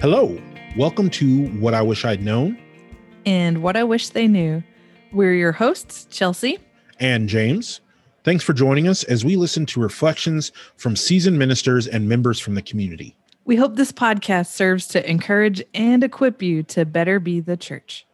Hello, welcome to What I Wish I'd Known and What I Wish They Knew. We're your hosts, Chelsea and James. Thanks for joining us as we listen to reflections from seasoned ministers and members from the community. We hope this podcast serves to encourage and equip you to better be the church.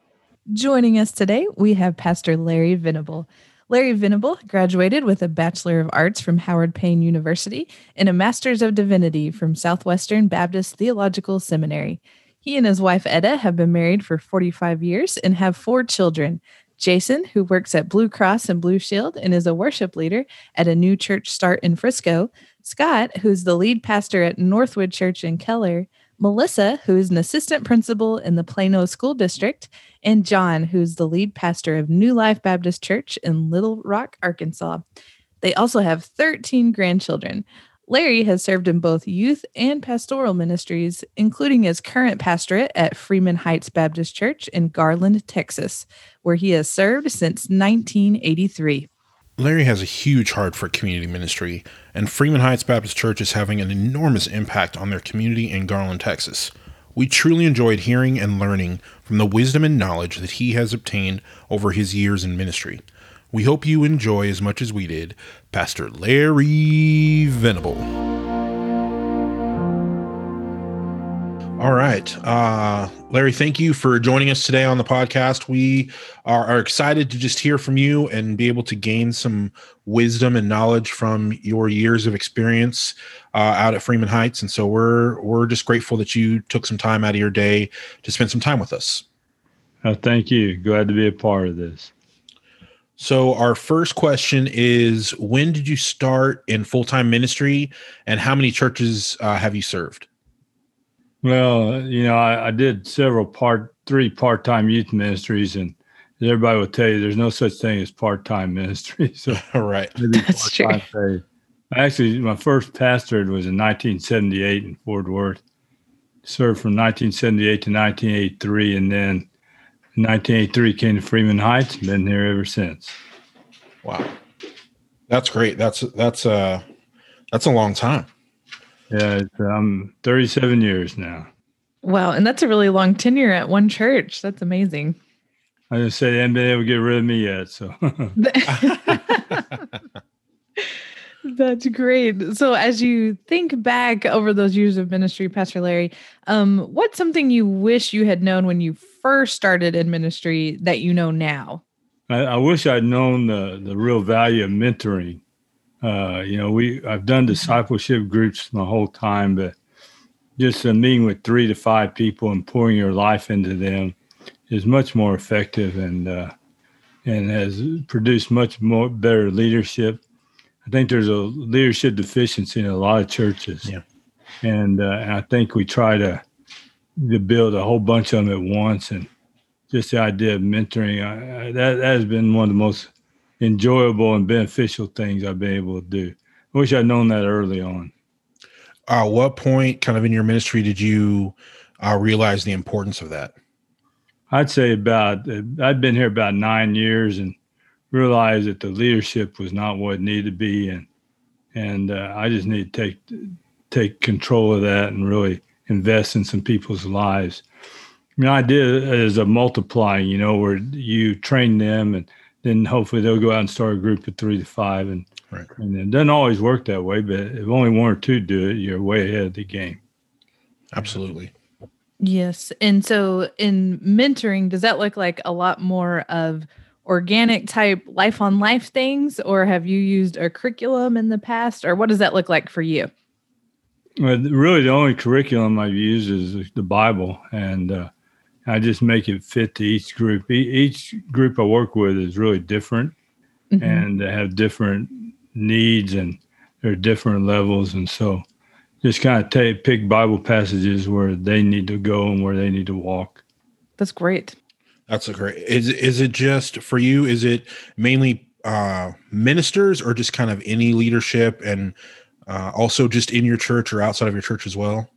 Joining us today, we have Pastor Larry Venable. Larry Venable graduated with a Bachelor of Arts from Howard Payne University and a Master's of Divinity from Southwestern Baptist Theological Seminary. He and his wife, Etta, have been married for 45 years and have 4 children. Jason, who works at Blue Cross and Blue Shield and is a worship leader at a new church start in Frisco. Scott, who's the lead pastor at Northwood Church in Keller. Melissa, who is an assistant principal in the Plano School District, and John, who's the lead pastor of New Life Baptist Church in Little Rock, Arkansas. They also have 13 grandchildren. Larry has served in both youth and pastoral ministries, including his current pastorate at Freeman Heights Baptist Church in Garland, Texas, where he has served since 1983. Larry has a huge heart for community ministry, and Freeman Heights Baptist Church is having an enormous impact on their community in Garland, Texas. We truly enjoyed hearing and learning from the wisdom and knowledge that he has obtained over his years in ministry. We hope you enjoy as much as we did, Pastor Larry Venable. All right. Larry, thank you for joining us today on the podcast. We are excited to just hear from you and be able to gain some wisdom and knowledge from your years of experience out at Freeman Heights. And so we're just grateful that you took some time out of your day to spend some time with us. Thank you. Glad to be a part of this. So our first question is, when did you start in full-time ministry and how many churches have you served? Well, you know, I did three part-time youth ministries, and everybody will tell you there's no such thing as part-time ministry. So right. That's true. Phase. Actually, my first pastorate was in 1978 in Fort Worth. Served from 1978 to 1983, and then 1983 came to Freeman Heights. Been here ever since. Wow, that's great. That's a long time. Yeah, it's 37 years now. Wow, and that's a really long tenure at one church. That's amazing. I just say they haven't been able to get rid of me yet. So that's great. So as you think back over those years of ministry, Pastor Larry, what's something you wish you had known when you first started in ministry that you know now? I wish I'd known the real value of mentoring. I've done discipleship groups my whole time, but just meeting with 3 to 5 people and pouring your life into them is much more effective and has produced much more better leadership. I think there's a leadership deficiency in a lot of churches. Yeah. And I think we try to build a whole bunch of them at once, and just the idea of mentoring, that has been one of the most enjoyable and beneficial things I've been able to do. I wish I'd known that early on. What point kind of in your ministry did you realize the importance of that? I'd say I'd been here about 9 years and realized that the leadership was not what it needed to be. And I just need to take control of that and really invest in some people's lives. I mean, I did as a multiplying, you know, where you train them, and then hopefully they'll go out and start a group of 3 to 5. And, right. And it doesn't always work that way, but if only 1 or 2 do it, you're way ahead of the game. Absolutely. Yes. And so in mentoring, does that look like a lot more of organic type life on life things, or have you used a curriculum in the past, or what does that look like for you? Well, really the only curriculum I've used is the Bible, and I just make it fit to each group. Each group I work with is really different, mm-hmm. and they have different needs, and there are different levels. And so just kind of pick Bible passages where they need to go and where they need to walk. That's great. That's a great. Is it just for you? Is it mainly ministers, or just kind of any leadership, and also just in your church or outside of your church as well?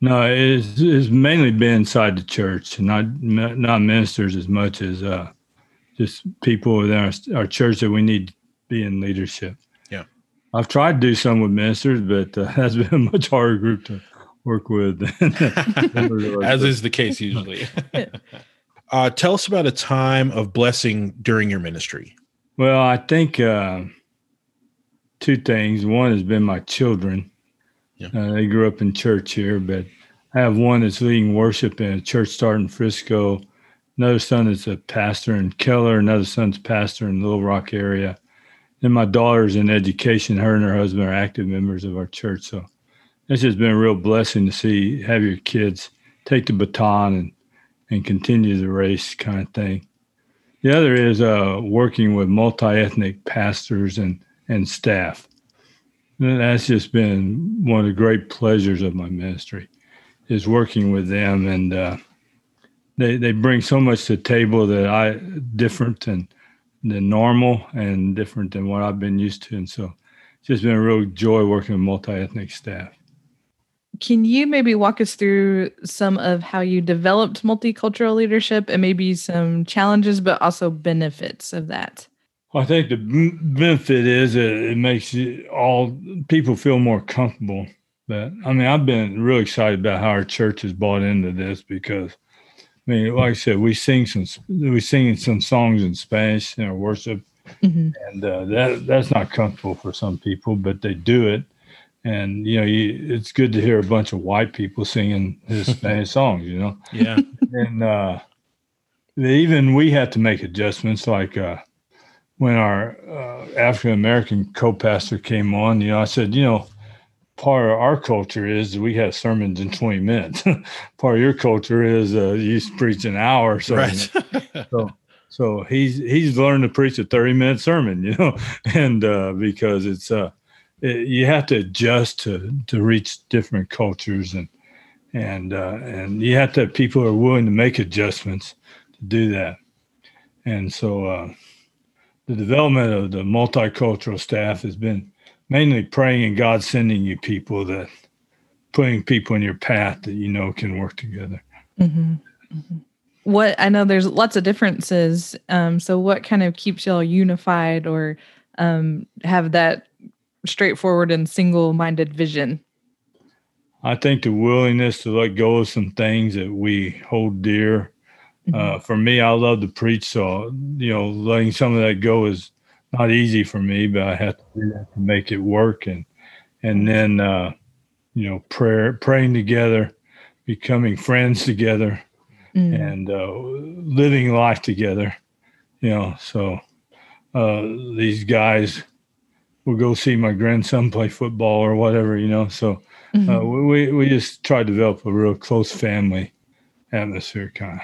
No, it's mainly been inside the church, not ministers as much as just people within our church that we need to be in leadership. Yeah, I've tried to do some with ministers, but that's been a much harder group to work with. As is the case usually. Tell us about a time of blessing during your ministry. Well, I think two things. One has been my children. Yeah. They grew up in church here, but I have one that's leading worship in a church starting in Frisco. Another son is a pastor in Keller. Another son's pastor in Little Rock area. And my daughter's in education. Her and her husband are active members of our church. So it's just been a real blessing to see, have your kids take the baton and continue the race kind of thing. The other is working with multi-ethnic pastors and staff. And that's just been one of the great pleasures of my ministry, is working with them, and they bring so much to the table that I different than normal and different than what I've been used to. And so it's just been a real joy working with multi-ethnic staff. Can you maybe walk us through some of how you developed multicultural leadership and maybe some challenges, but also benefits of that? Well, I think the benefit is it makes all people feel more comfortable. But I mean, I've been really excited about how our church has bought into this, because I mean, like I said, we sing some songs in Spanish in our worship, mm-hmm. and that's not comfortable for some people, but they do it. And you know, it's good to hear a bunch of white people singing Hispanic songs, you know. Yeah. And even we have to make adjustments. Like when our African American co-pastor came on, you know, I said, you know, part of our culture is we have sermons in 20 minutes. Part of your culture is you preach an hour or something. Right. so he's learned to preach a 30-minute sermon, you know, and because it's you have to adjust to reach different cultures, and you have to have people who are willing to make adjustments to do that. And so the development of the multicultural staff has been mainly praying and God sending you people, that putting people in your path that you know can work together. Mm-hmm. Mm-hmm. What I know, there's lots of differences. So what kind of keeps y'all unified, or have that straightforward and single-minded vision? I think the willingness to let go of some things that we hold dear. Mm-hmm. For me, I love to preach, so you know, letting some of that go is not easy for me, but I have to do that to make it work. And then you know, praying together, becoming friends together, mm-hmm. and living life together. You know, so these guys. We'll go see my grandson play football or whatever, you know. So mm-hmm. we just try to develop a real close family atmosphere kind of.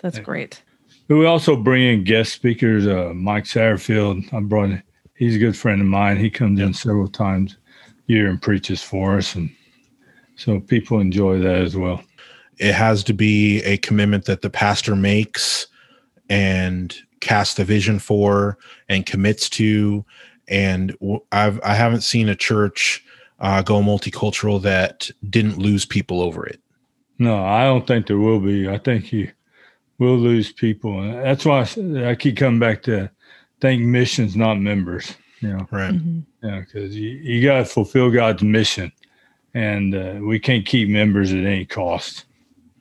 That's great. But we also bring in guest speakers. Mike Satterfield, I brought in, he's a good friend of mine. He comes in several times a year and preaches for us. And so people enjoy that as well. It has to be a commitment that the pastor makes and casts a vision for and commits to. And I haven't seen a church go multicultural that didn't lose people over it. No, I don't think there will be. I think you will lose people. And that's why I keep coming back to think missions, not members. You know? Right. Mm-hmm. Yeah, because you got to fulfill God's mission. And we can't keep members at any cost.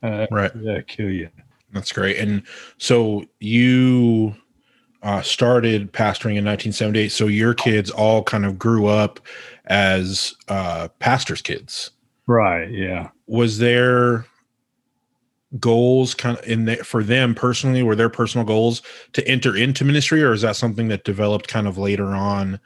Right. That'll kill you. That's great. And so you... started pastoring in 1978. So your kids all kind of grew up as pastors' kids. Right. Yeah. Was there goals kind of in there for them personally? Were their personal goals to enter into ministry, or is that something that developed kind of later on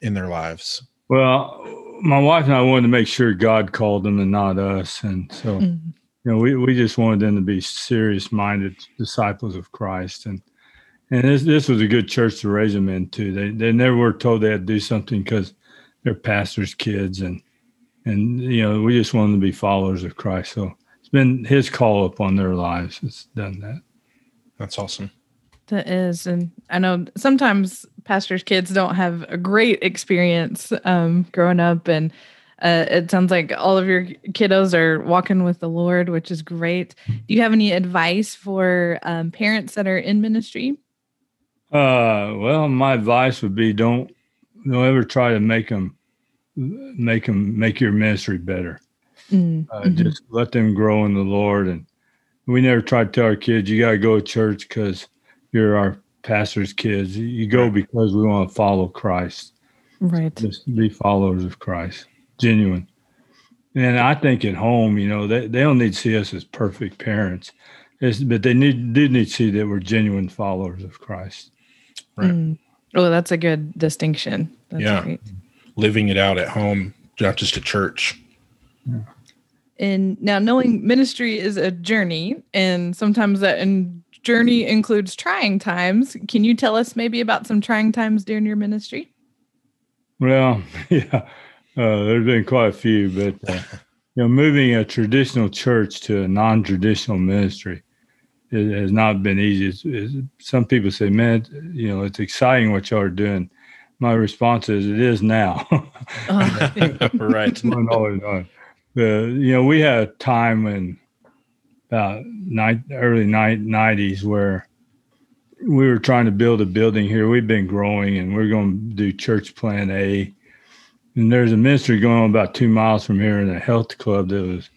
in their lives? Well, my wife and I wanted to make sure God called them and not us. And so, mm-hmm. you know, we just wanted them to be serious-minded disciples of Christ. And this was a good church to raise them in, too. They never were told they had to do something because they're pastors' kids. And you know, we just wanted them to be followers of Christ. So it's been his call upon their lives. It's done that. That's awesome. That is. And I know sometimes pastors' kids don't have a great experience growing up. And it sounds like all of your kiddos are walking with the Lord, which is great. Do you have any advice for parents that are in ministry? Well, my advice would be don't ever try to make your ministry better. Just let them grow in the Lord. And we never try to tell our kids, you got to go to church because you're our pastor's kids. You go because we want to follow Christ. Right. Just be followers of Christ. Genuine. And I think at home, you know, they don't need to see us as perfect parents, but they do need to see that we're genuine followers of Christ. Right. Oh, that's a good distinction. That's great. Living it out at home, not just at church. Yeah. And now knowing ministry is a journey, and sometimes that journey includes trying times. Can you tell us maybe about some trying times during your ministry? Well, yeah. There's been quite a few, but you know, moving a traditional church to a non-traditional ministry has not been easy. Some people say, "Man, you know, it's exciting what y'all are doing." My response is, "It is now." Right. You know, we had a time in about early 90s where we were trying to build a building here. We've been growing, and we're going to do church plan A. And there's a ministry going on about 2 miles from here in a health club that was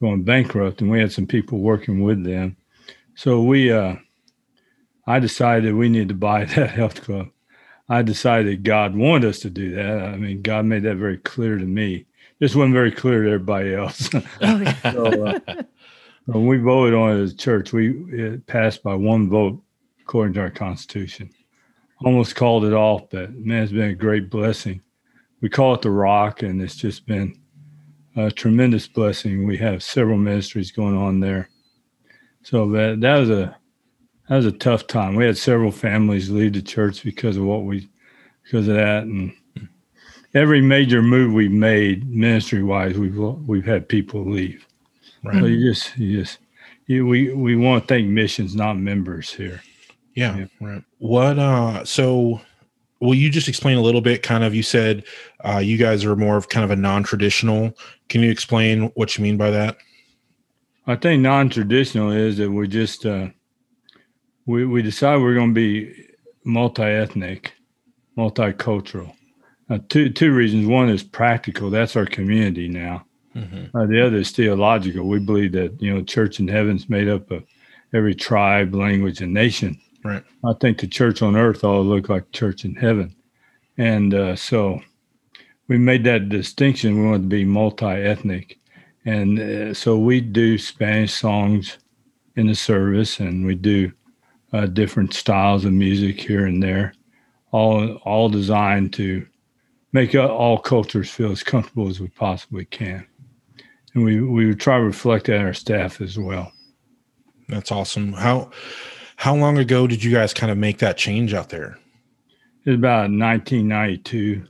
going bankrupt, and we had some people working with them. So I decided we needed to buy that health club. I decided God wanted us to do that. I mean, God made that very clear to me. This wasn't very clear to everybody else. So we voted on it as a church. It passed by one vote according to our Constitution. Almost called it off, but man, it's been a great blessing. We call it The Rock, and it's just been a tremendous blessing. We have several ministries going on there. So that was a tough time. We had several families leave the church because of that. And every major move we've made ministry-wise, we've had people leave. Right. So we want to thank missions, not members here. Yeah. Right. Will you just explain a little bit, kind of, you said you guys are more of kind of a non-traditional. Can you explain what you mean by that? I think non-traditional is that we just, we decide we're going to be multi-ethnic, multicultural. Two reasons. One is practical. That's our community now. Mm-hmm. The other is theological. We believe that, you know, church in heaven's made up of every tribe, language, and nation. Right. I think the church on earth ought to look like church in heaven. And so we made that distinction. We wanted to be multi-ethnic. And so we do Spanish songs in the service, and we do different styles of music here and there, all designed to make all cultures feel as comfortable as we possibly can. And we would try to reflect that in our staff as well. That's awesome. How long ago did you guys kind of make that change out there? It was about 1992.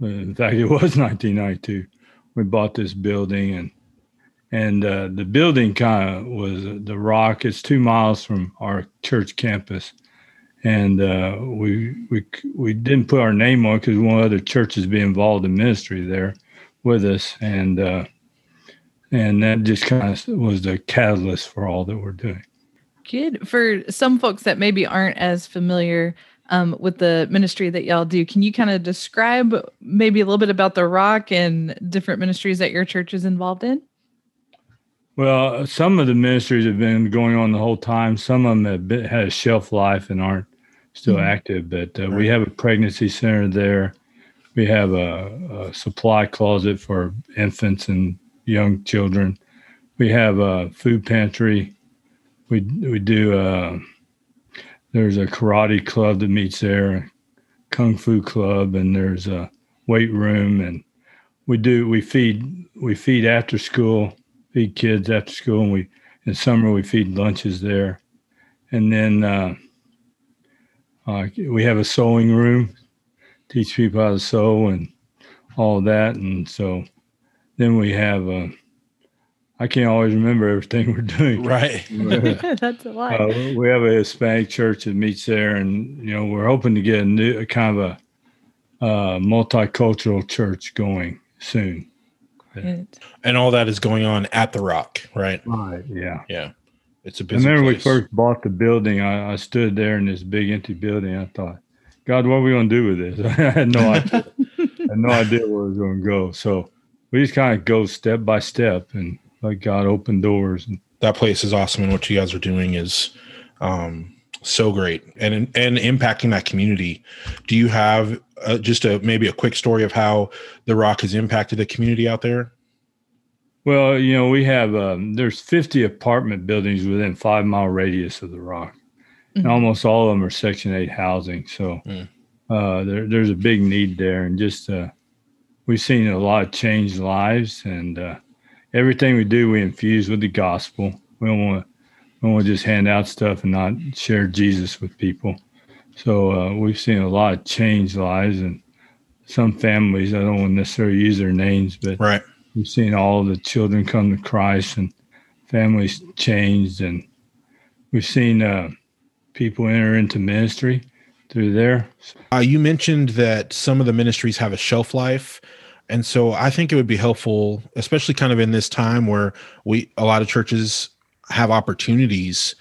In fact, it was 1992. We bought this building, and the building kind of was The Rock. It's 2 miles from our church campus, and we didn't put our name on it because we wanted other churches to be involved in ministry there with us, and that just kind of was the catalyst for all that we're doing. Good. For some folks that maybe aren't as familiar with the ministry that y'all do, can you kind of describe maybe a little bit about The Rock and different ministries that your church is involved in? Well, some of the ministries have been going on the whole time. Some of them had a shelf life and aren't still active, but we have a pregnancy center there. We have a supply closet for infants and young children. We have a food pantry. We do, there's a karate club that meets there, kung fu club, and there's a weight room. And we feed after school, feed kids after school. And in summer, we feed lunches there. And then we have a sewing room, teach people how to sew and all that. And so then we have I can't always remember everything we're doing. Right. That's a lot. We have a Hispanic church that meets there, and, you know, we're hoping to get a kind of a multicultural church going soon. Good. And all that is going on at The Rock, right? Right, yeah. Yeah. It's a busy place. I remember we first bought the building. I stood there in this big empty building. I thought, God, what are we going to do with this? I had no idea where it was going to go. So we just kind of go step by step and let God open doors. That place is awesome, and what you guys are doing is so great and impacting that community. Do you have just maybe a quick story of how The Rock has impacted the community out there? Well, you know, we have there's 50 apartment buildings within 5-mile radius of The Rock. And almost all of them are Section 8 housing. So there's a big need there. And just we've seen a lot of changed lives. And everything we do, we infuse with the gospel. We don't want to just hand out stuff and not share Jesus with people. So we've seen a lot of changed lives. And some families, I don't want to necessarily use their names, but right. We've seen all the children come to Christ and families changed. And we've seen... people enter into ministry through there. You mentioned that some of the ministries have a shelf life. And so I think it would be helpful, especially kind of in this time where a lot of churches have opportunities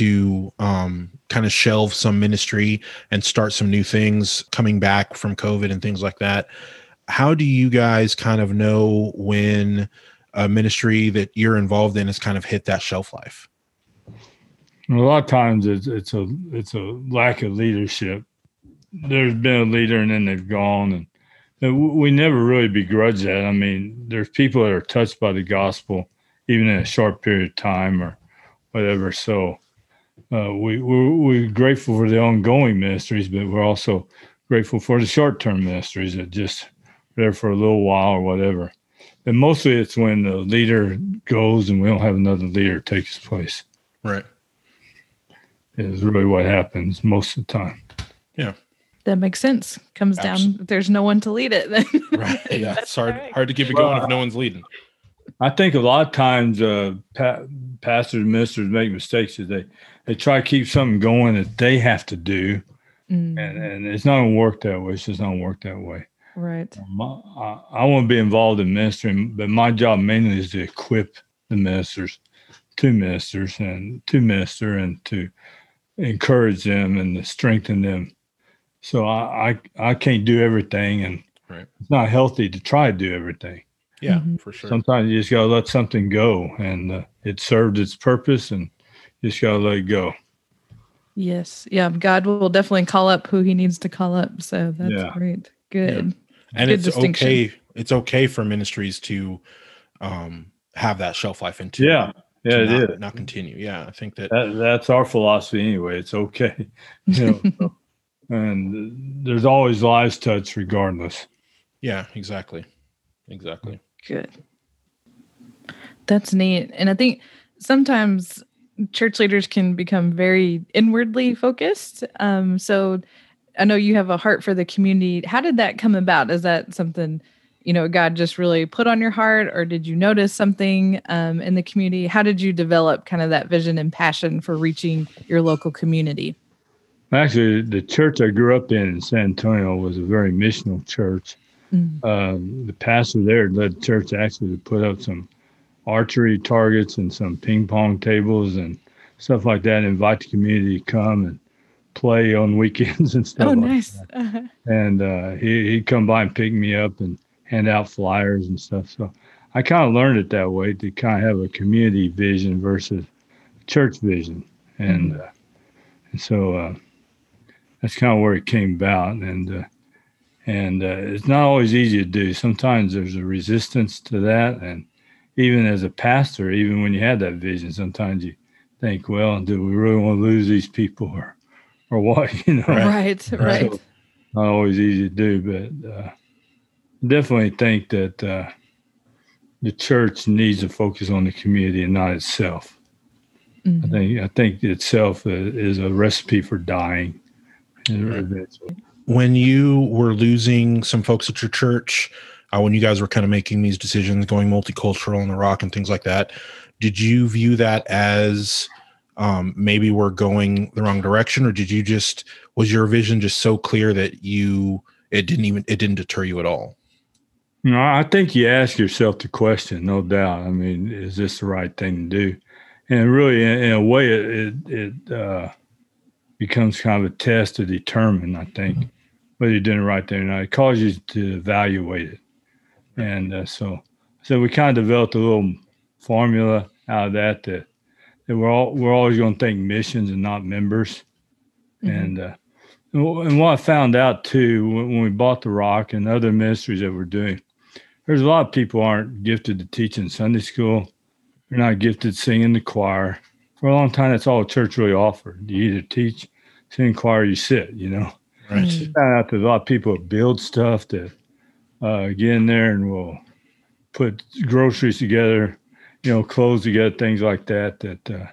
to kind of shelve some ministry and start some new things coming back from COVID and things like that. How do you guys kind of know when a ministry that you're involved in has kind of hit that shelf life? A lot of times it's a lack of leadership. There's been a leader and then they've gone, and we never really begrudge that. I mean, there's people that are touched by the gospel, even in a short period of time or whatever. So we're grateful for the ongoing ministries, but we're also grateful for the short-term ministries that just are there for a little while or whatever. And mostly it's when the leader goes and we don't have another leader take his place. Right. Is really what happens most of the time. Yeah. That makes sense. Comes Absolutely. Down, there's no one to lead it then. Right. Yeah. It's hard, right. Hard to keep it going if no one's leading. I think a lot of times pastors and ministers make mistakes. They try to keep something going that they have to do. And it's not going to work that way. It's just not going to work that way. Right. I want to be involved in ministry, but my job mainly is to equip the ministers and to minister and to encourage them and to strengthen them. So I can't do everything, and right. It's not healthy to try to do everything. Yeah, for sure. Sometimes you just got to let something go, and it served its purpose, and you just got to let it go. Yes. Yeah. God will definitely call up who he needs to call up. So that's great. Good. Yeah. And good distinction. Okay. It's okay for ministries to have that shelf life and to not continue. Yeah, I think that's our philosophy anyway. It's okay, you know, and there's always lives touched regardless. Yeah, exactly. Good. That's neat. And I think sometimes church leaders can become very inwardly focused. So I know you have a heart for the community. How did that come about? Is that something, you know, God just really put on your heart, or did you notice something in the community? How did you develop kind of that vision and passion for reaching your local community? Actually, the church I grew up in San Antonio was a very missional church. The pastor there led the church actually to put up some archery targets and some ping pong tables and stuff like that, and invite the community to come and play on weekends and stuff. Oh, nice. Like that. Uh-huh. And he'd come by and pick me up and hand out flyers and stuff. So I kind of learned it that way, to kind of have a community vision versus church vision. And so that's kind of where it came about. And it's not always easy to do. Sometimes there's a resistance to that. And even as a pastor, even when you have that vision, sometimes you think, well, do we really want to lose these people or what? You know? Right. So not always easy to do, but... definitely think that the church needs to focus on the community and not itself. Mm-hmm. I think itself is a recipe for dying. When you were losing some folks at your church, when you guys were kind of making these decisions, going multicultural and The Rock and things like that, did you view that as maybe we're going the wrong direction, or was your vision just so clear that it didn't deter you at all? No, I think you ask yourself the question, no doubt. I mean, is this the right thing to do? And really, in a way, it becomes kind of a test to determine, I think, whether you're doing the right thing or not. It causes you to evaluate it. And so So we kind of developed a little formula out of that that we're always going to think missions and not members. Mm-hmm. And what I found out too, when we bought The Rock and other ministries that we're doing, there's a lot of people aren't gifted to teach in Sunday school. They're not gifted singing the choir. For a long time, that's all church really offered. You either teach, sing in choir, or you sit, you know. Right. Mm-hmm. I found out there's a lot of people that build stuff that get in there and will put groceries together, you know, clothes together, things like that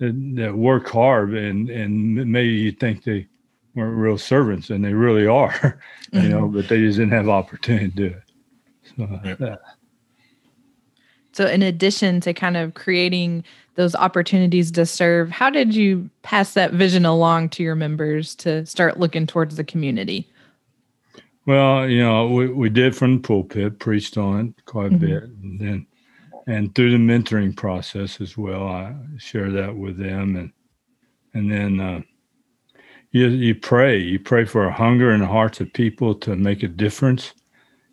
work hard, and maybe you think they weren't real servants, and they really are, you mm-hmm. know, but they just didn't have opportunity to do it. So, yep. So in addition to kind of creating those opportunities to serve, how did you pass that vision along to your members to start looking towards the community? Well, you know, we did from the pulpit, preached on it quite a mm-hmm. bit, and through the mentoring process as well, I share that with them, and then you pray for a hunger in the hearts of people to make a difference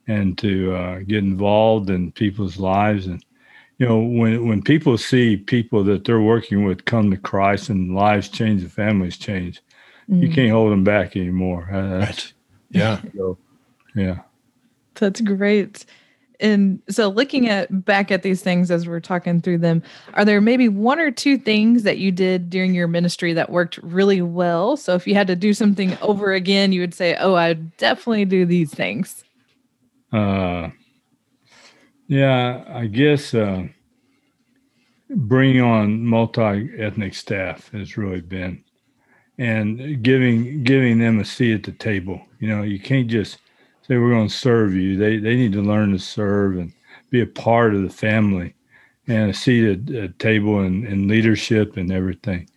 and to get involved in people's lives. And you know, when people see people that they're working with come to Christ and lives change and families change, mm-hmm. you can't hold them back anymore. Right. Yeah. So, yeah. That's great. And so looking back at these things as we're talking through them, are there maybe one or two things that you did during your ministry that worked really well? So if you had to do something over again, you would say, oh, I'd definitely do these things. Yeah, I guess bringing on multi-ethnic staff has really been. And giving them a seat at the table. You know, you can't just say we're going to serve you. They need to learn to serve and be a part of the family and a seat at a table and leadership and everything.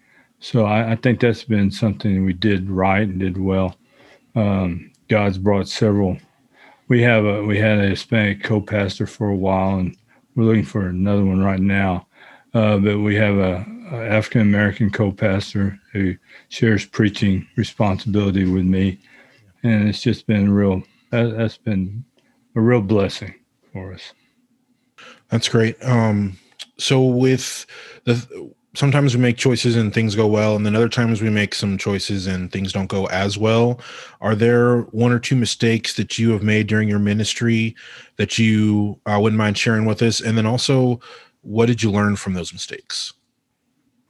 So I think that's been something we did right and did well. God's brought several. We had a Hispanic co-pastor for a while, and we're looking for another one right now. But we have a African-American co-pastor who shares preaching responsibility with me. And it's just been that's been a real blessing for us. That's great. So sometimes we make choices and things go well, and then other times we make some choices and things don't go as well. Are there one or two mistakes that you have made during your ministry that you wouldn't mind sharing with us? And then also, what did you learn from those mistakes?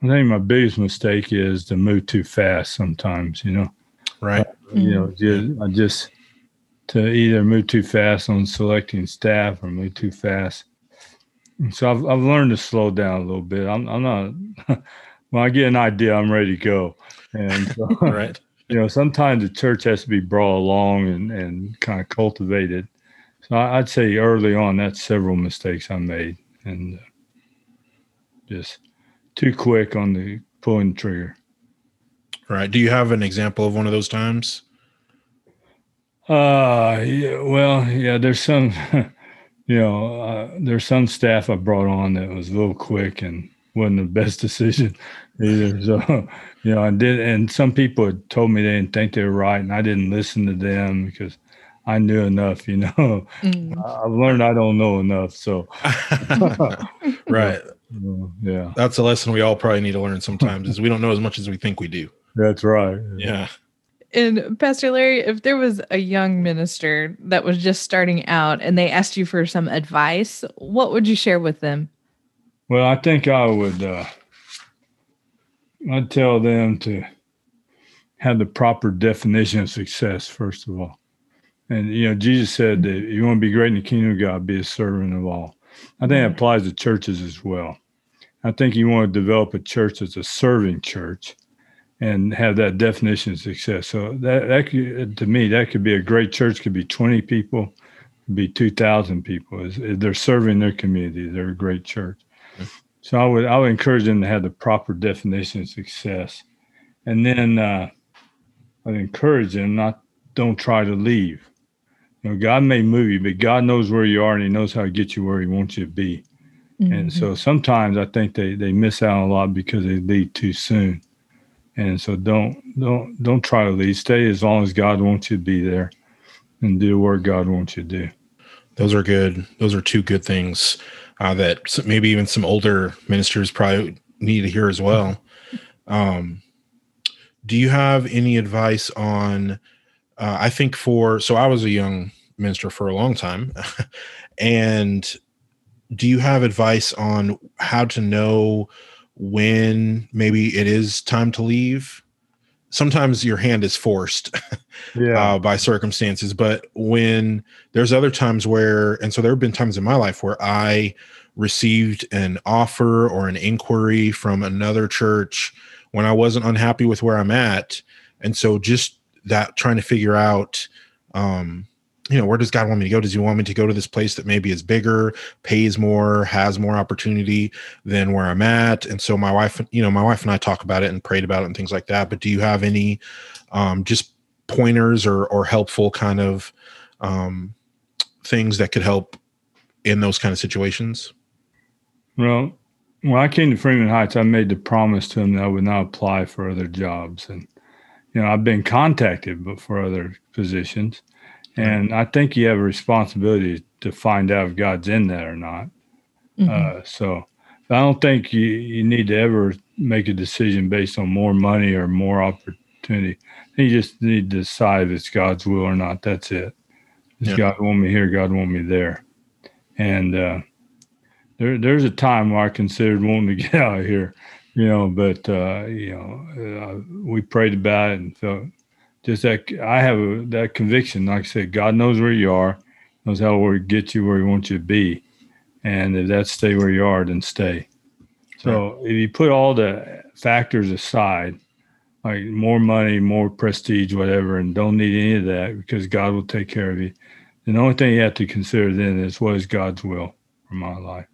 I think my biggest mistake is to move too fast sometimes, you know. Right. To either move too fast on selecting staff or move too fast. So I've learned to slow down a little bit. I'm not – when I get an idea, I'm ready to go. And so, right. You know, sometimes the church has to be brought along and kind of cultivated. So I'd say early on, that's several mistakes I made. And just too quick on the pulling the trigger. All right. Do you have an example of one of those times? There's some, you know, there's some staff I brought on that was a little quick and wasn't the best decision either. So, you know, and some people had told me they didn't think they were right, and I didn't listen to them because I knew enough, you know. Mm. I've learned I don't know enough, so. Right. Yeah. That's a lesson we all probably need to learn sometimes is we don't know as much as we think we do. That's right. Yeah. And Pastor Larry, if there was a young minister that was just starting out and they asked you for some advice, what would you share with them? Well, I think I would I'd tell them to have the proper definition of success, first of all. And, you know, Jesus said that if you want to be great in the kingdom of God, be a servant of all. I think it applies to churches as well. I think you want to develop a church that's a serving church and have that definition of success. So that could be a great church, could be 20 people, could be 2,000 people. If they're serving their community, they're a great church. So I would encourage them to have the proper definition of success. And then I'd encourage them don't try to leave. You know, God may move you, but God knows where you are, and he knows how to get you where he wants you to be. Mm-hmm. And so sometimes I think they miss out on a lot because they leave too soon. And so don't try to leave. Stay as long as God wants you to be there and do the work God wants you to do. Those are good. Those are two good things that maybe even some older ministers probably need to hear as well. Do you have any advice on, so I was a young minister for a long time. And do you have advice on how to know when maybe it is time to leave? Sometimes your hand is forced by circumstances, but when there's other times where, and so there have been times in my life where I received an offer or an inquiry from another church when I wasn't unhappy with where I'm at. And so just that, trying to figure out, where does God want me to go? Does he want me to go to this place that maybe is bigger, pays more, has more opportunity than where I'm at? And so my wife and I talk about it and prayed about it and things like that. But do you have any just pointers or helpful kind of things that could help in those kind of situations? Well, when I came to Freeman Heights, I made the promise to him that I would not apply for other jobs. And, I've been contacted but for other positions. And I think you have a responsibility to find out if God's in that or not. Mm-hmm. So I don't think you need to ever make a decision based on more money or more opportunity. You just need to decide if it's God's will or not. That's it. Does God want me here? God want me there. And there's a time where I considered wanting to get out of here, but, we prayed about it and felt just that I have that conviction. Like I said, God knows where you are, knows how to get you where he wants you to be. And if that's stay where you are, then stay. So if you put all the factors aside, like more money, more prestige, whatever, and don't need any of that because God will take care of you. And the only thing you have to consider then is what is God's will for my life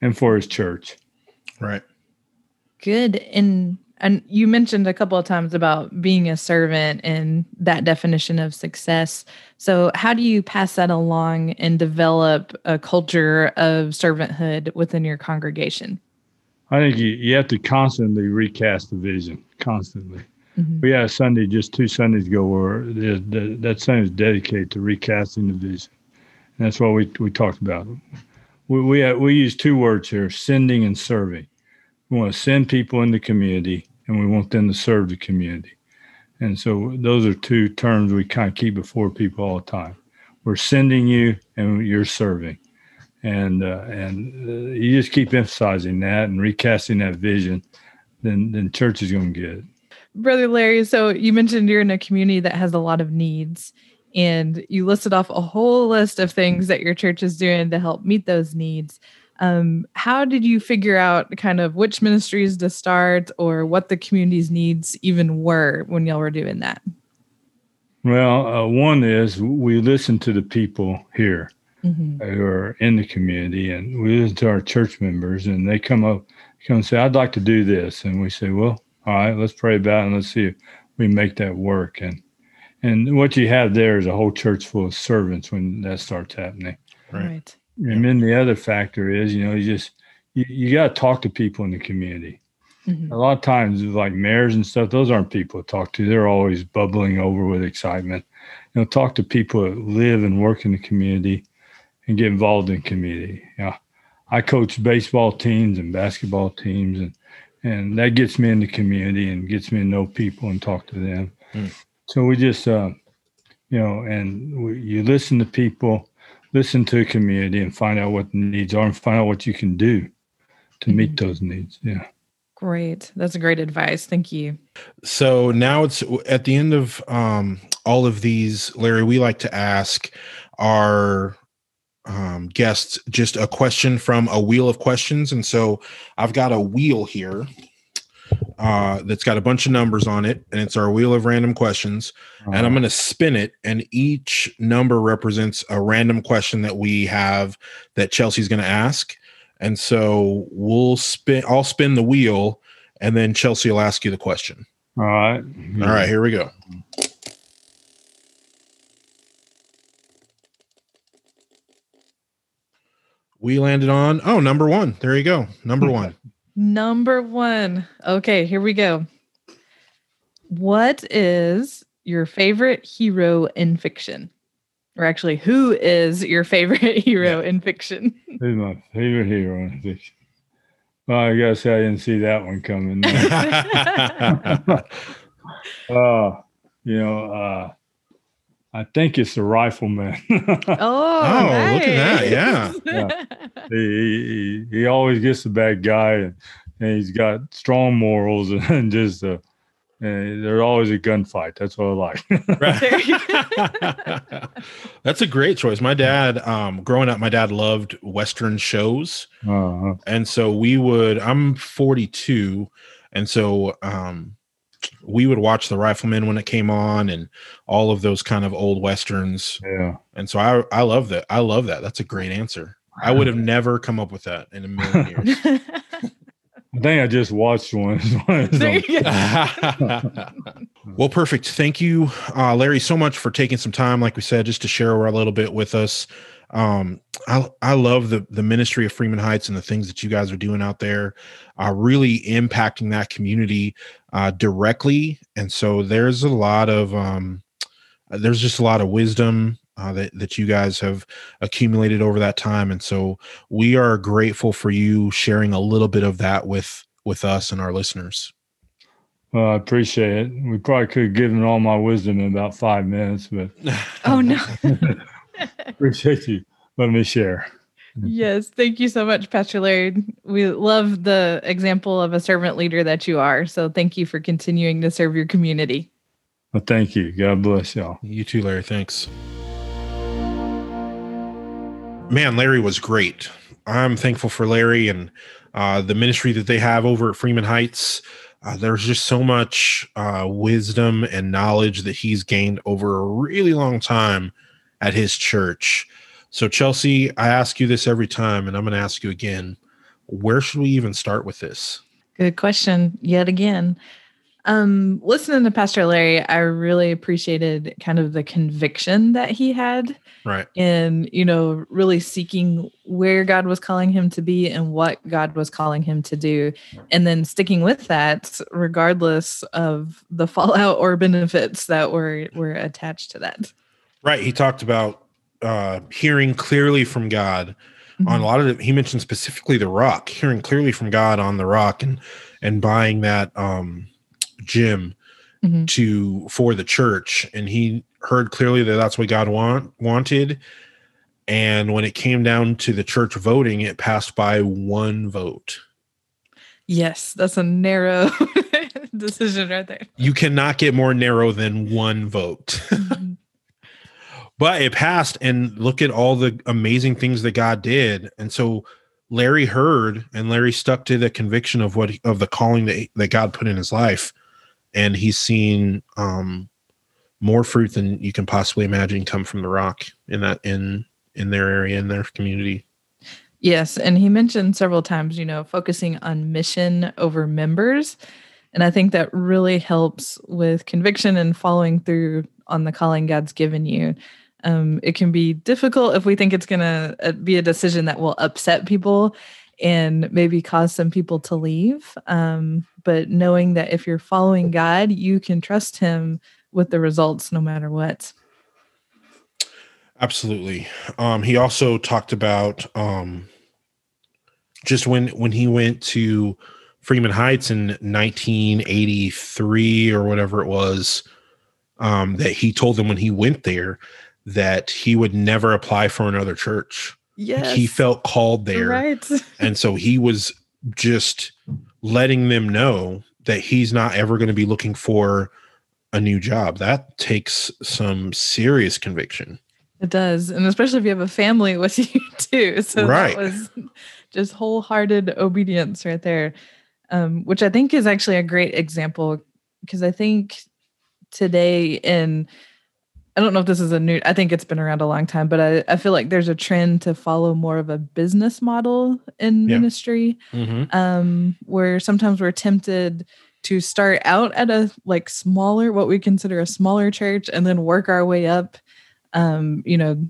and for his church. Right. Good. And you mentioned a couple of times about being a servant and that definition of success. So how do you pass that along and develop a culture of servanthood within your congregation? I think you have to constantly recast the vision, constantly. Mm-hmm. We had a Sunday just 2 Sundays ago where that Sunday is dedicated to recasting the vision. And that's what we talked about. We use 2 words here, sending and serving. We want to send people in the community, and we want them to serve the community. And so those are 2 terms we kind of keep before people all the time. We're sending you, and you're serving. And you just keep emphasizing that and recasting that vision, then church is going to get it. Brother Larry, so you mentioned you're in a community that has a lot of needs, and you listed off a whole list of things that your church is doing to help meet those needs. How did you figure out kind of which ministries to start or what the community's needs even were when y'all were doing that? Well, one is we listen to the people here mm-hmm. who are in the community, and we listen to our church members, and they come and say, I'd like to do this. And we say, well, all right, let's pray about it and let's see if we make that work. And what you have there is a whole church full of servants when that starts happening. Right. And then the other factor is, you got to talk to people in the community. Mm-hmm. A lot of times, like mayors and stuff, those aren't people to talk to. They're always bubbling over with excitement. Talk to people that live and work in the community and get involved in community. I coach baseball teams and basketball teams, and that gets me in the community and gets me to know people and talk to them. Mm. So we just, you listen to people. Listen to a community and find out what the needs are and find out what you can do to meet those needs. Yeah. Great. That's great advice. Thank you. So now it's at the end of all of these, Larry, we like to ask our guests just a question from a wheel of questions. And so I've got a wheel here that's got a bunch of numbers on it, and it's our wheel of random questions. And I'm going to spin it, and each number represents a random question that we have that Chelsea's going to ask. And so I'll spin the wheel, and then Chelsea will ask you the question. All right. All right, here we go. We landed on, number 1. There you go. Number 1. Number 1. Okay, here we go. What is your favorite hero in fiction? Or actually, who is your favorite hero in fiction? Who's my favorite hero in fiction? Well, I guess I didn't see that one coming. I think it's the Rifleman. Nice. Look at that. Yeah. He always gets the bad guy, and he's got strong morals, and just there's always a gunfight. That's what I like. That's a great choice. My dad, growing up, my dad loved Western shows. Uh-huh. And so I'm 42. And so we would watch The Rifleman when it came on and all of those kind of old Westerns. Yeah. And so I love that. I love that. That's a great answer. I would have never come up with that in a million years. I think I just watched one. Well, perfect. Thank you, Larry, so much for taking some time, like we said, just to share a little bit with us. I love the ministry of Freeman Heights and the things that you guys are doing out there, really impacting that community directly. And so there's a lot of wisdom that you guys have accumulated over that time. And so we are grateful for you sharing a little bit of that with us and our listeners. Well, I appreciate it. We probably could have given all my wisdom in about 5 minutes, but oh no. Appreciate you. Let me share. Yes. Thank you so much, Pastor Larry. We love the example of a servant leader that you are. So thank you for continuing to serve your community. Well, thank you. God bless y'all. You too, Larry. Thanks. Man, Larry was great. I'm thankful for Larry and the ministry that they have over at Freeman Heights. There's just so much wisdom and knowledge that he's gained over a really long time at his church. So, Chelsea, I ask you this every time, and I'm going to ask you again, where should we even start with this? Good question, yet again. Listening to Pastor Larry, I really appreciated kind of the conviction that he had, right? And, really seeking where God was calling him to be and what God was calling him to do. And then sticking with that, regardless of the fallout or benefits that were attached to that. Right. He talked about, hearing clearly from God on a lot of he mentioned specifically The Rock, hearing clearly from God on The Rock and buying that, gym for the church, and he heard clearly that that's what God wanted. And when it came down to the church voting, it passed by one vote. Yes, that's a narrow decision right there. You cannot get more narrow than one vote. But it passed, and look at all the amazing things that God did. And so Larry heard, and Larry stuck to the conviction of the calling that God put in his life. And he's seen more fruit than you can possibly imagine come from The Rock in their area, in their community. Yes, and he mentioned several times, focusing on mission over members. And I think that really helps with conviction and following through on the calling God's given you. It can be difficult if we think it's going to be a decision that will upset people and maybe cause some people to leave. But knowing that if you're following God, you can trust him with the results no matter what. Absolutely. He also talked about just when he went to Freeman Heights in 1983 or whatever it was, that he told them when he went there that he would never apply for another church. Yes. Like he felt called there. Right. And so he was just letting them know that he's not ever going to be looking for a new job. That takes some serious conviction. It does. And especially if you have a family with you too. So right. That was just wholehearted obedience right there. Which I think is actually a great example, because I think today in, I don't know if this is I think it's been around a long time, but I feel like there's a trend to follow more of a business model in ministry, where sometimes we're tempted to start out at a what we consider a smaller church, and then work our way up, to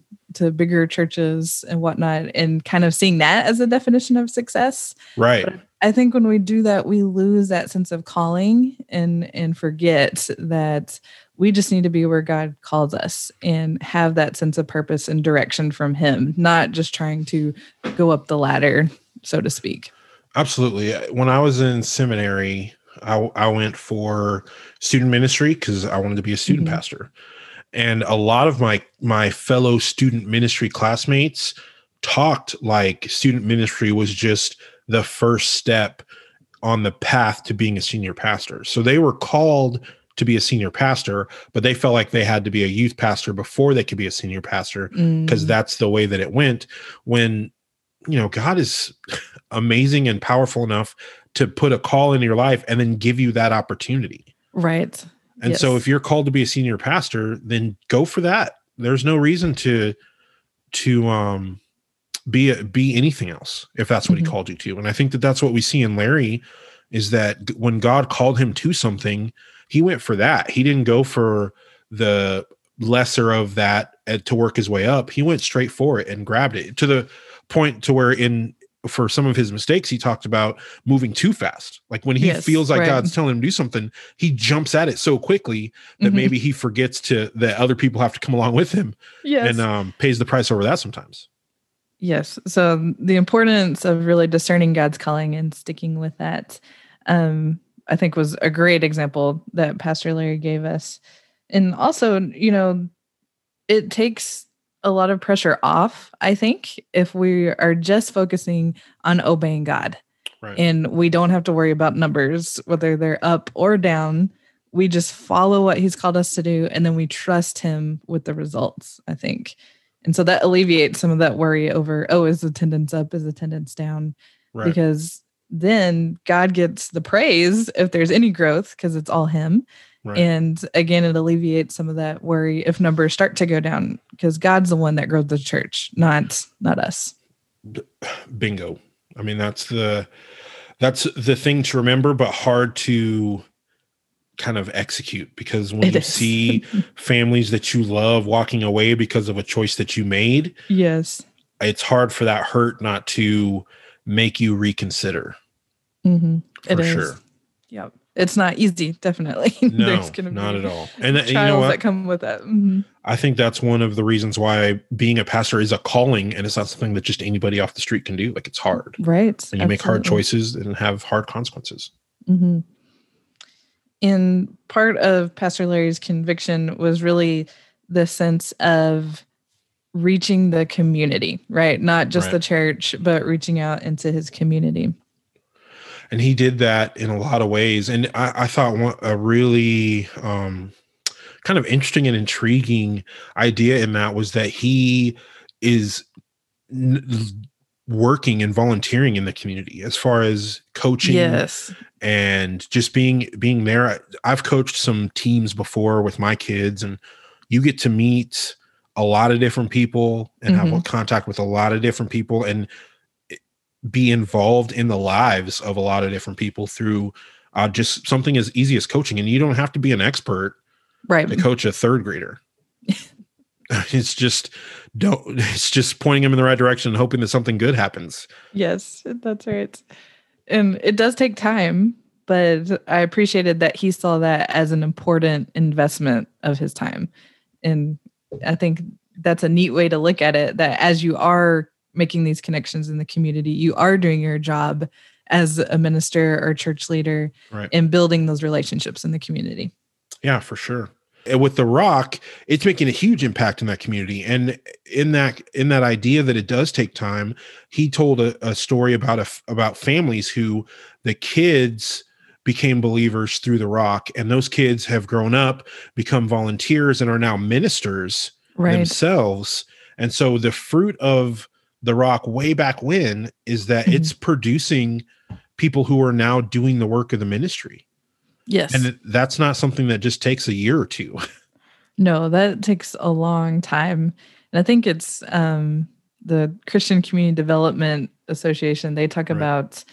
bigger churches and whatnot, and kind of seeing that as a definition of success. Right. But I think when we do that, we lose that sense of calling and forget that We just need to be where God calls us and have that sense of purpose and direction from Him, not just trying to go up the ladder, so to speak. Absolutely. When I was in seminary, I went for student ministry because I wanted to be a student mm-hmm. pastor. And a lot of my fellow student ministry classmates talked like student ministry was just the first step on the path to being a senior pastor. So they were called to be a senior pastor, but they felt like they had to be a youth pastor before they could be a senior pastor because that's the way that it went, when, you know, God is amazing and powerful enough to put a call into your life and then give you that opportunity. Right. And so if you're called to be a senior pastor, then go for that. There's no reason to be anything else if that's what mm-hmm. He called you to. And I think that that's what we see in Larry, is that when God called him to something, he went for that. He didn't go for the lesser of that to work his way up. He went straight for it and grabbed it, to the point to where for some of his mistakes, he talked about moving too fast. Like when he feels like God's telling him to do something, he jumps at it so quickly that mm-hmm. maybe he forgets that other people have to come along with him and pays the price over that sometimes. Yes. So the importance of really discerning God's calling and sticking with that, I think was a great example that Pastor Larry gave us. And also, you know, it takes a lot of pressure off, I think, if we are just focusing on obeying God. Right. And we don't have to worry about numbers, whether they're up or down. We just follow what He's called us to do, and then we trust Him with the results, I think. And so that alleviates some of that worry over, oh, is attendance up? Is attendance down? Right. Because then God gets the praise if there's any growth, because it's all Him. Right. And again, it alleviates some of that worry if numbers start to go down, because God's the one that grows the church, not us. Bingo. I mean, that's the thing to remember, but hard to kind of execute, because when you see families that you love walking away because of a choice that you made, it's hard for that hurt not to make you reconsider. Mm-hmm. For sure. Yep. It's not easy, definitely. No, there's gonna be not at all. And trials, you know what? That come with that. Mm-hmm. I think that's one of the reasons why being a pastor is a calling, and it's not something that just anybody off the street can do. Like, it's hard. Right. And you make hard choices and have hard consequences. Mm-hmm. And part of Pastor Larry's conviction was really the sense of reaching the community, right? Not just the church, but reaching out into his community. And he did that in a lot of ways. And I thought a really kind of interesting and intriguing idea in that was that he is working and volunteering in the community as far as coaching and just being there. I've coached some teams before with my kids, and you get to meet a lot of different people and mm-hmm. have contact with a lot of different people, and be involved in the lives of a lot of different people through just something as easy as coaching. And you don't have to be an expert to coach a third grader. It's just pointing them in the right direction and hoping that something good happens. Yes, that's right. And it does take time, but I appreciated that he saw that as an important investment of his time. And I think that's a neat way to look at it, that as you are making these connections in the community, you are doing your job as a minister or church leader and building those relationships in the community. Yeah, for sure. And with The Rock, it's making a huge impact in that community. And in that idea that it does take time, he told a story about families who the kids became believers through The Rock, and those kids have grown up, become volunteers, and are now ministers themselves. And so the fruit of The Rock way back when is that it's producing people who are now doing the work of the ministry. Yes. And that's not something that just takes a year or two. No, that takes a long time. And I think it's the Christian Community Development Association. They talk about,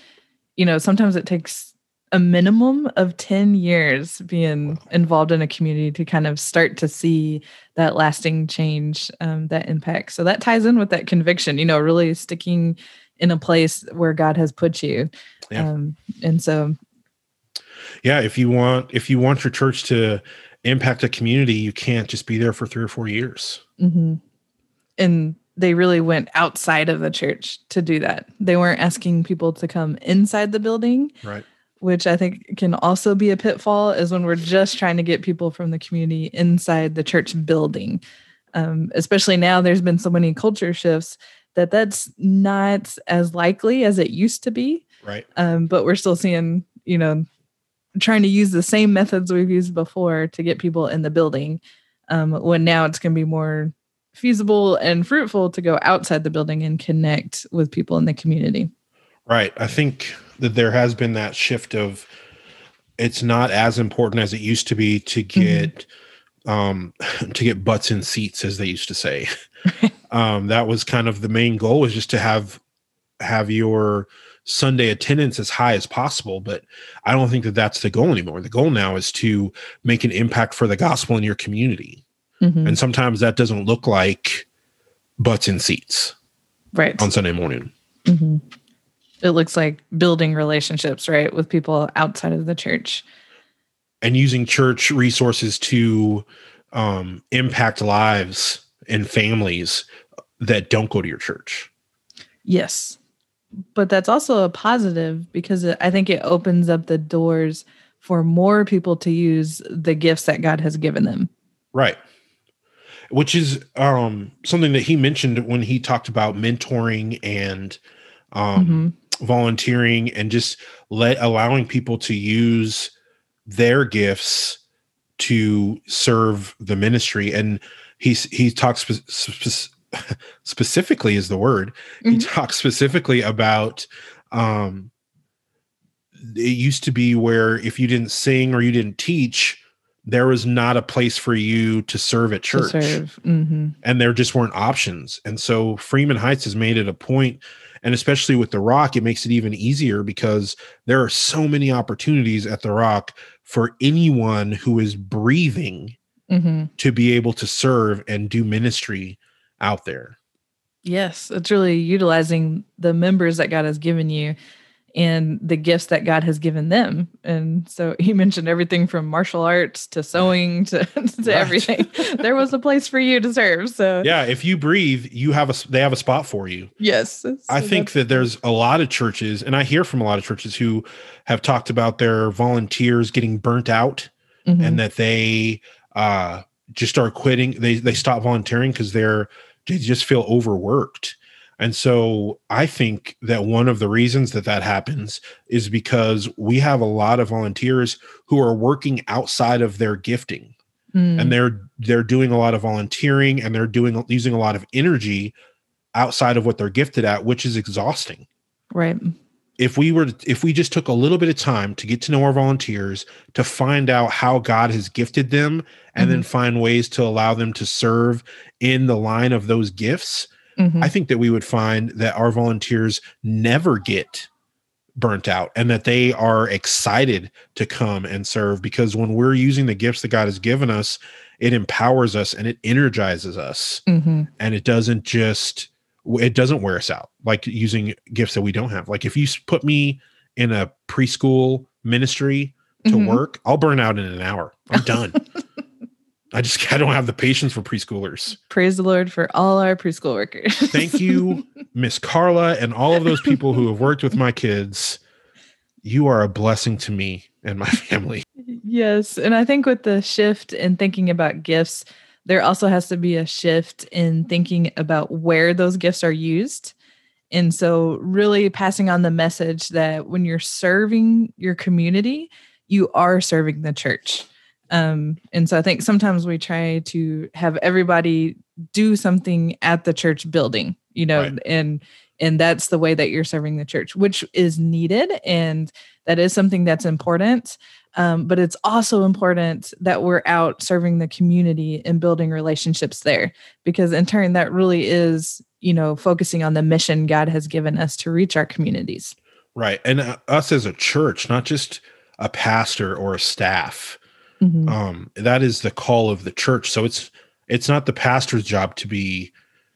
you know, sometimes it takes a minimum of 10 years being involved in a community to kind of start to see that lasting change, that impact. So that ties in with that conviction, you know, really sticking in a place where God has put you. Yeah. And so, yeah, if you want your church to impact a community, you can't just be there for 3 or 4 years. Mm-hmm. And they really went outside of the church to do that. They weren't asking people to come inside the building, right? Which I think can also be a pitfall, is when we're just trying to get people from the community inside the church building. Especially now, there's been so many culture shifts that that's not as likely as it used to be. Right. But we're still seeing, you know, trying to use the same methods we've used before to get people in the building, when now it's going to be more feasible and fruitful to go outside the building and connect with people in the community. Right. I think that there has been that shift of, it's not as important as it used to be to get, mm-hmm. To get butts in seats, as they used to say. That was kind of the main goal, was just to have your Sunday attendance as high as possible. But I don't think that that's the goal anymore. The goal now is to make an impact for the gospel in your community. Mm-hmm. And sometimes that doesn't look like butts in seats, right, on Sunday morning. Mm-hmm. It looks like building relationships, right, with people outside of the church. And using church resources to impact lives and families that don't go to your church. Yes. But that's also a positive, because I think it opens up the doors for more people to use the gifts that God has given them. Right. Which is something that he mentioned when he talked about mentoring and volunteering, and just allowing people to use their gifts to serve the ministry. And he talks specifically is the word. Mm-hmm. He talks specifically about it used to be where if you didn't sing or you didn't teach, there was not a place for you to serve at church. Mm-hmm. And there just weren't options. And so Freeman Heights has made it a point, and especially with The Rock, it makes it even easier, because there are so many opportunities at The Rock for anyone who is breathing to be able to serve and do ministry out there. Yes, it's really utilizing the members that God has given you and the gifts that God has given them. And so he mentioned everything from martial arts to sewing to everything. There was a place for you to serve. So yeah, if you breathe, they have a spot for you. Yes. So I think that there's a lot of churches, and I hear from a lot of churches who have talked about their volunteers getting burnt out and that they just are quitting. They stop volunteering because they just feel overworked. And so I think that one of the reasons that happens is because we have a lot of volunteers who are working outside of their gifting, and they're doing a lot of volunteering, and they're using a lot of energy outside of what they're gifted at, which is exhausting. Right. If we just took a little bit of time to get to know our volunteers, to find out how God has gifted them, and then find ways to allow them to serve in the line of those gifts, I think that we would find that our volunteers never get burnt out, and that they are excited to come and serve, because when we're using the gifts that God has given us, it empowers us and it energizes us. And it doesn't wear us out, like using gifts that we don't have. Like if you put me in a preschool ministry to work, I'll burn out in an hour. I'm done. I don't have the patience for preschoolers. Praise the Lord for all our preschool workers. Thank you, Miss Carla, and all of those people who have worked with my kids. You are a blessing to me and my family. Yes. And I think with the shift in thinking about gifts, there also has to be a shift in thinking about where those gifts are used. And so really passing on the message that when you're serving your community, you are serving the church. And so I think sometimes we try to have everybody do something at the church building, you know, right. And that's the way that you're serving the church, which is needed. And that is something that's important. But it's also important that we're out serving the community and building relationships there, because in turn, that really is, you know, focusing on the mission God has given us to reach our communities. Right. And us as a church, not just a pastor or a staff. That is the call of the church. So it's not the pastor's job to be,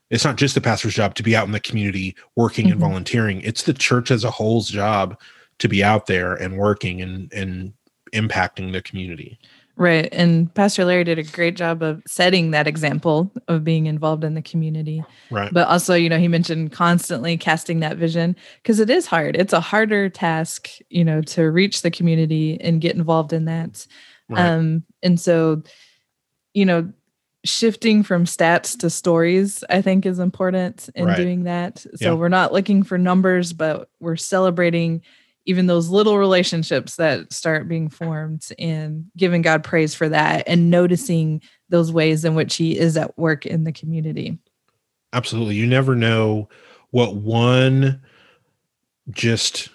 it's not just the pastor's job to be out in the community working and volunteering. It's the church as a whole's job to be out there and working and impacting the community. Right. And Pastor Larry did a great job of setting that example of being involved in the community. Right. But also, you know, he mentioned constantly casting that vision because it is hard. It's a harder task, you know, to reach the community and get involved in that. Right. And so, you know, shifting from stats to stories, I think, is important in doing that. So we're not looking for numbers, but we're celebrating even those little relationships that start being formed and giving God praise for that and noticing those ways in which he is at work in the community. Absolutely. You never know what one just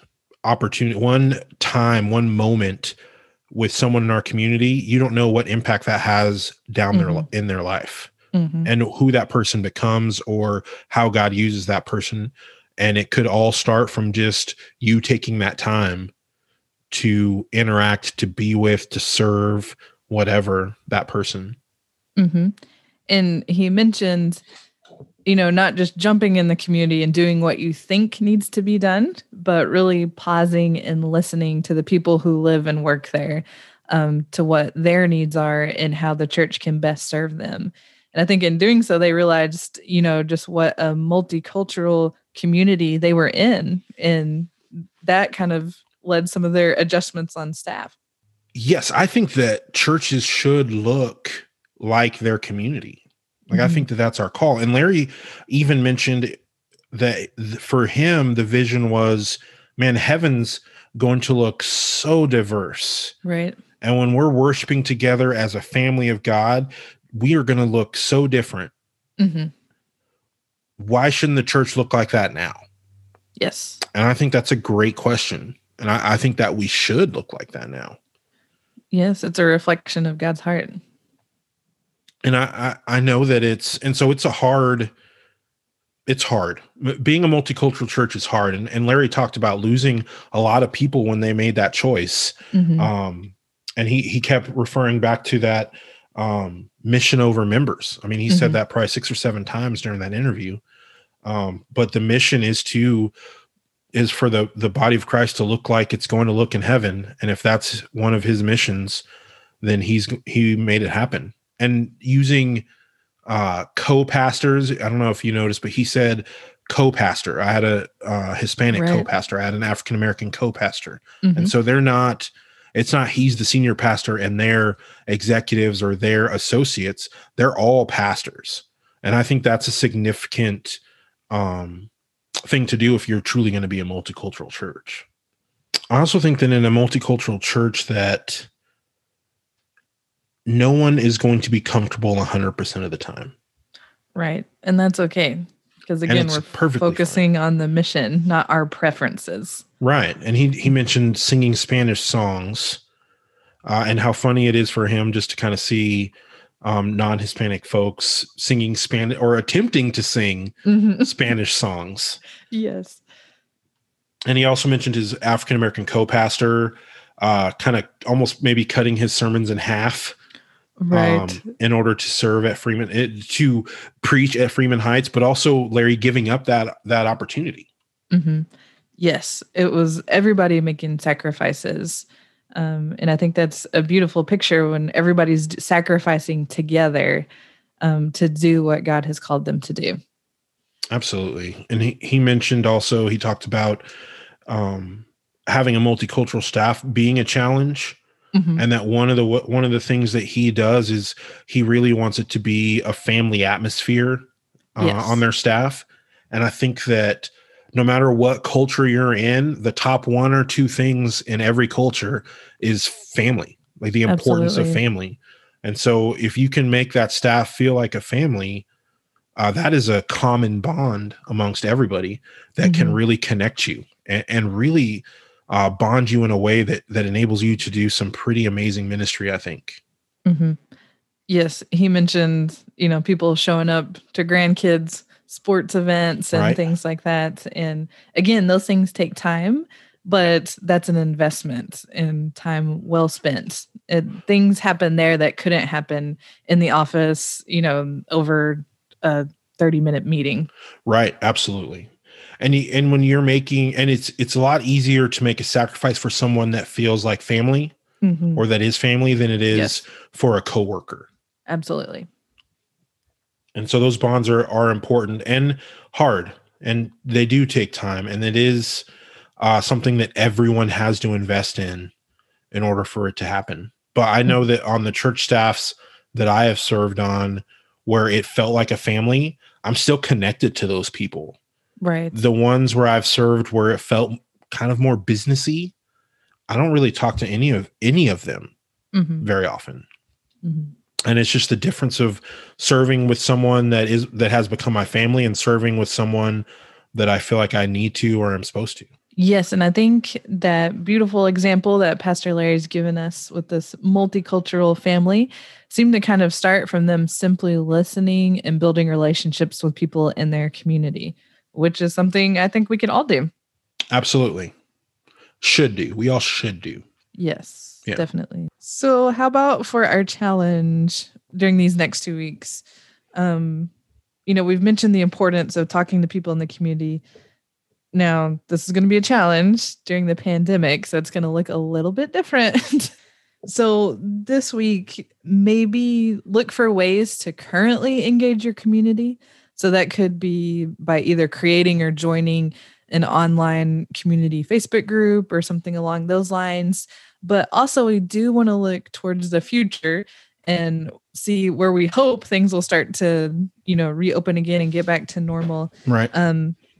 opportunity, one time, one moment with someone in our community, you don't know what impact that has down in their life and who that person becomes or how God uses that person. And it could all start from just you taking that time to interact, to be with, to serve, whatever that person. Mm-hmm. And he mentioned, you know, not just jumping in the community and doing what you think needs to be done, but really pausing and listening to the people who live and work there, to what their needs are and how the church can best serve them. And I think in doing so, they realized, you know, just what a multicultural community they were in. And that kind of led some of their adjustments on staff. Yes, I think that churches should look like their community. Like, I think that that's our call. And Larry even mentioned that for him, the vision was, man, heaven's going to look so diverse. Right. And when we're worshiping together as a family of God, we are going to look so different. Mm-hmm. Why shouldn't the church look like that now? Yes. And I think that's a great question. And I think that we should look like that now. Yes. It's a reflection of God's heart. And I know that it's, and so it's hard. Being a multicultural church is hard. And Larry talked about losing a lot of people when they made that choice. Mm-hmm. And he kept referring back to that mission over members. I mean, he said that probably 6 or 7 times during that interview. But the mission is for the body of Christ to look like it's going to look in heaven. And if that's one of his missions, then he made it happen. And using co-pastors, I don't know if you noticed, but he said co-pastor. I had a Hispanic co-pastor. I had an African-American co-pastor. Mm-hmm. And so it's not he's the senior pastor and their executives or their associates. They're all pastors. And I think that's a significant thing to do if you're truly going to be a multicultural church. I also think that in a multicultural church that no one is going to be comfortable 100% of the time. Right. And that's okay. Because again, we're focusing on the mission, not our preferences. Right. And he mentioned singing Spanish songs and how funny it is for him just to kind of see non-Hispanic folks singing Spanish or attempting to sing Spanish songs. Yes. And he also mentioned his African-American co-pastor kind of almost maybe cutting his sermons in half. Right. In order to serve at Freeman, to preach at Freeman Heights, but also Larry giving up that opportunity. Mm-hmm. Yes, it was everybody making sacrifices. And I think that's a beautiful picture when everybody's sacrificing together to do what God has called them to do. Absolutely. And he mentioned also, he talked about having a multicultural staff being a challenge. Mm-hmm. And that one of the things that he does is he really wants it to be a family atmosphere on their staff. And I think that no matter what culture you're in, the top 1 or 2 things in every culture is family, like the importance of family. And so if you can make that staff feel like a family, that is a common bond amongst everybody that can really connect you and really bond you in a way that enables you to do some pretty amazing ministry, I think. Mm-hmm. Yes. He mentioned, you know, people showing up to grandkids' sports events and things like that. And again, those things take time, but that's an investment and time well spent. Things happen there that couldn't happen in the office, you know, over a 30-minute meeting. Right. Absolutely. And when you're making, and it's a lot easier to make a sacrifice for someone that feels like family mm-hmm. or that is family than it is yes. for a coworker. Absolutely. And so those bonds are important and hard, and they do take time, and it is something that everyone has to invest in order for it to happen. But I know that on the church staffs that I have served on, where it felt like a family, I'm still connected to those people. Right. The ones where I've served where it felt kind of more businessy, I don't really talk to any of them mm-hmm. very often. Mm-hmm. And it's just the difference of serving with someone that has become my family and serving with someone that I feel like I need to or I'm supposed to. Yes, and I think that beautiful example that Pastor Larry's given us with this multicultural family seemed to kind of start from them simply listening and building relationships with people in their community, which is something I think we can all do. Absolutely. Should do. We all should do. Yes, yeah. Definitely. So how about for our challenge during these next 2 weeks? We've mentioned the importance of talking to people in the community. Now, this is going to be a challenge during the pandemic, so it's going to look a little bit different. So this week, maybe look for ways to currently engage your community. So that could be by either creating or joining an online community Facebook group or something along those lines. But also, we do want to look towards the future and see where we hope things will start to, reopen again and get back to normal. Right.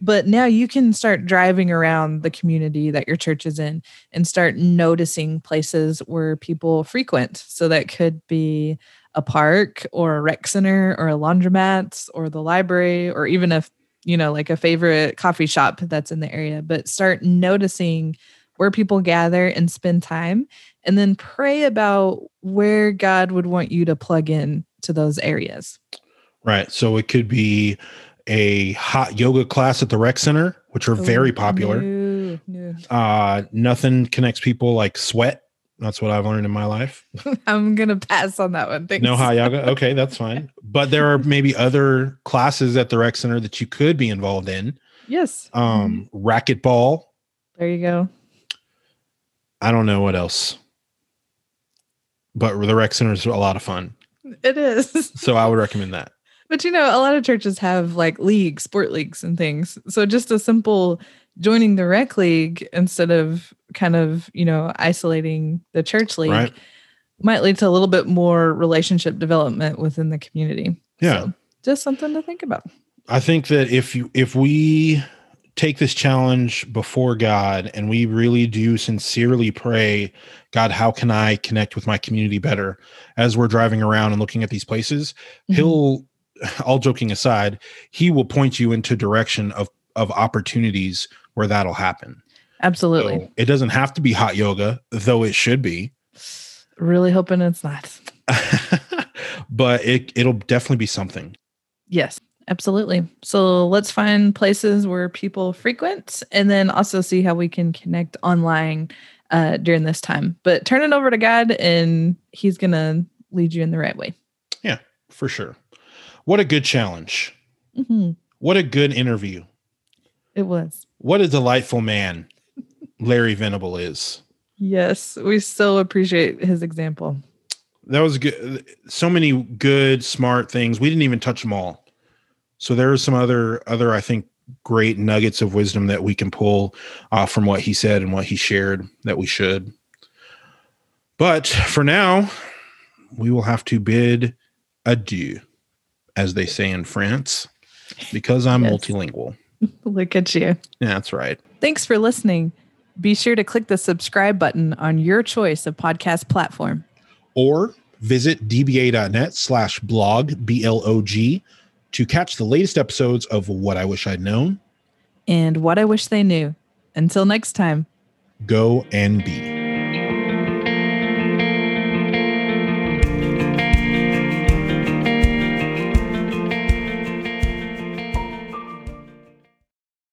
But now you can start driving around the community that your church is in and start noticing places where people frequent. So that could be a park or a rec center or a laundromat or the library, or even a favorite coffee shop that's in the area. But start noticing where people gather and spend time, and then pray about where God would want you to plug in to those areas. Right. So it could be a hot yoga class at the rec center, which are very popular. No. Nothing connects people like sweat. That's what I've learned in my life. I'm going to pass on that one. Thanks. No hot yoga. Okay, that's fine. But there are maybe other classes at the rec center that you could be involved in. Yes. Racquetball. There you go. I don't know what else. But the rec center is a lot of fun. It is. So I would recommend that. But, a lot of churches have leagues, sport leagues and things. So just a simple joining the rec league instead of kind of, isolating the church league right. might lead to a little bit more relationship development within the community. Yeah. So just something to think about. I think that if we take this challenge before God and we really do sincerely pray, God, how can I connect with my community better as we're driving around and looking at these places, mm-hmm. All joking aside, he will point you into direction of opportunities where that'll happen. Absolutely. So it doesn't have to be hot yoga, though it should be. Really hoping it's not. But it'll definitely be something. Yes, absolutely. So let's find places where people frequent and then also see how we can connect online during this time. But turn it over to God and he's going to lead you in the right way. Yeah, for sure. What a good challenge. Mm-hmm. What a good interview. It was. What a delightful man Larry Venable is. Yes, we so appreciate his example. That was good. So many good, smart things. We didn't even touch them all. So there are some other, I think, great nuggets of wisdom that we can pull from what he said and what he shared that we should. But for now, we will have to bid adieu, as they say in France, because I'm multilingual. Look at you. Yeah, that's right. Thanks for listening. Be sure to click the subscribe button on your choice of podcast platform. Or visit dba.net/blog, BLOG, to catch the latest episodes of What I Wish I'd Known. And What I Wish They Knew. Until next time. Go and be.